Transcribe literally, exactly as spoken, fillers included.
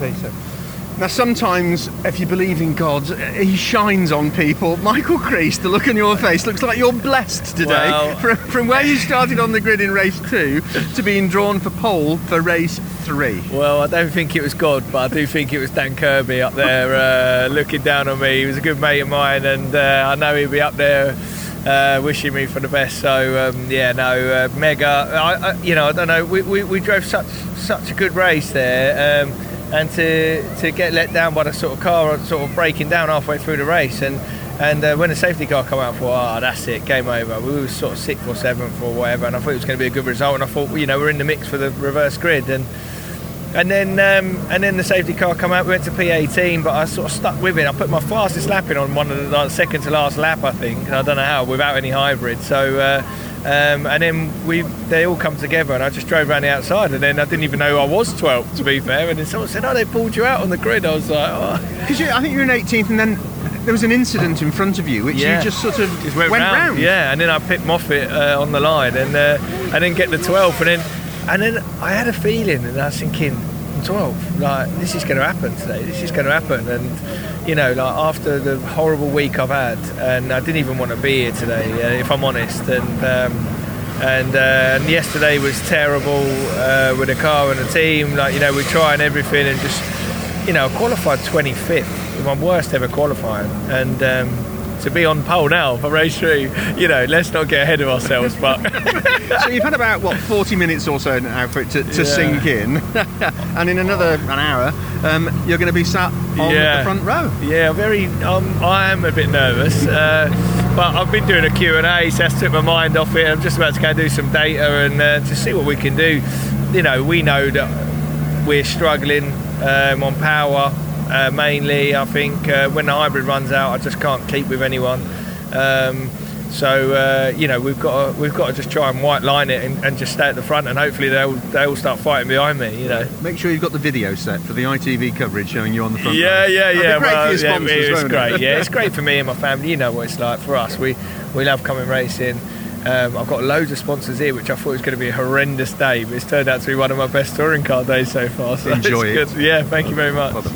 Peter. Now, sometimes, if you believe in God, he shines on people. Michael Creese, the look on your face looks like you're blessed today. Well, from, from where you started on the grid in race two to being drawn for pole for race three. Well, I don't think it was God, but I do think it was Dan Kirby up there uh, looking down on me. He was a good mate of mine, and uh, I know he'd be up there uh, wishing me for the best. So, um, yeah, no, uh, mega. I, I, you know, I don't know. We, we, we drove such such a good race there. Um, And to to get let down by the sort of car sort of breaking down halfway through the race, and and uh, when the safety car came out, I thought, oh, that's it, game over. We were sort of sixth or seventh or whatever, and I thought it was going to be a good result. And I thought, you know, we're in the mix for the reverse grid, and and then um, and then the safety car came out. We went to P eighteen, but I sort of stuck with it. I put my fastest lap in on one of the like, second to last lap, I think. And I don't know how, without any hybrid. So. Uh, Um, and then we they all come together, and I just drove around the outside, and then I didn't even know I was twelfth, to be fair. And then someone said, oh, they pulled you out on the grid. I was like, oh. Because I think you were in eighteenth, and then there was an incident in front of you, which yeah. you just sort of just went, went round. round. Yeah, and then I picked Moffat uh, on the line, and uh, I didn't get the twelfth. And then, and then I had a feeling, and I was thinking, I'm twelfth. Like, this is going to happen today. This is going to happen. And, you know, like, after the horrible week I've had, and I didn't even want to be here today, uh, if I'm honest. And um, and, uh, and yesterday was terrible uh, with the car and the team. Like, you know, we're trying everything, and just, you know, I qualified twenty-fifth, my worst ever qualifying. And um, to be on pole now for race three, you know, let's not get ahead of ourselves. But so you've had about, what, forty minutes or so now for it to, to yeah. sink in. And in another an hour, um, you're going to be sat on yeah. the front row. Yeah, very. Um, I am a bit nervous, uh, but I've been doing a Q and A, so that's took my mind off it. I'm just about to go do some data and uh, to see what we can do. You know, we know that we're struggling um, on power uh, mainly. I think uh, when the hybrid runs out, I just can't keep with anyone. Um, So uh, you know, we've got to, we've got to just try and white line it, and, and just stay at the front, and hopefully they'll they'll start fighting behind me. You know, make sure you've got the video set for the I T V coverage showing you on the front. Yeah, road. yeah, yeah. It'd be great well, for your sponsors, yeah, it's great. It? Yeah, it's great for me and my family. You know what it's like for us. We we love coming racing. Um, I've got loads of sponsors here, which I thought was going to be a horrendous day, but it's turned out to be one of my best touring car days so far. So enjoy it. Good. Yeah, thank well, you very much. Well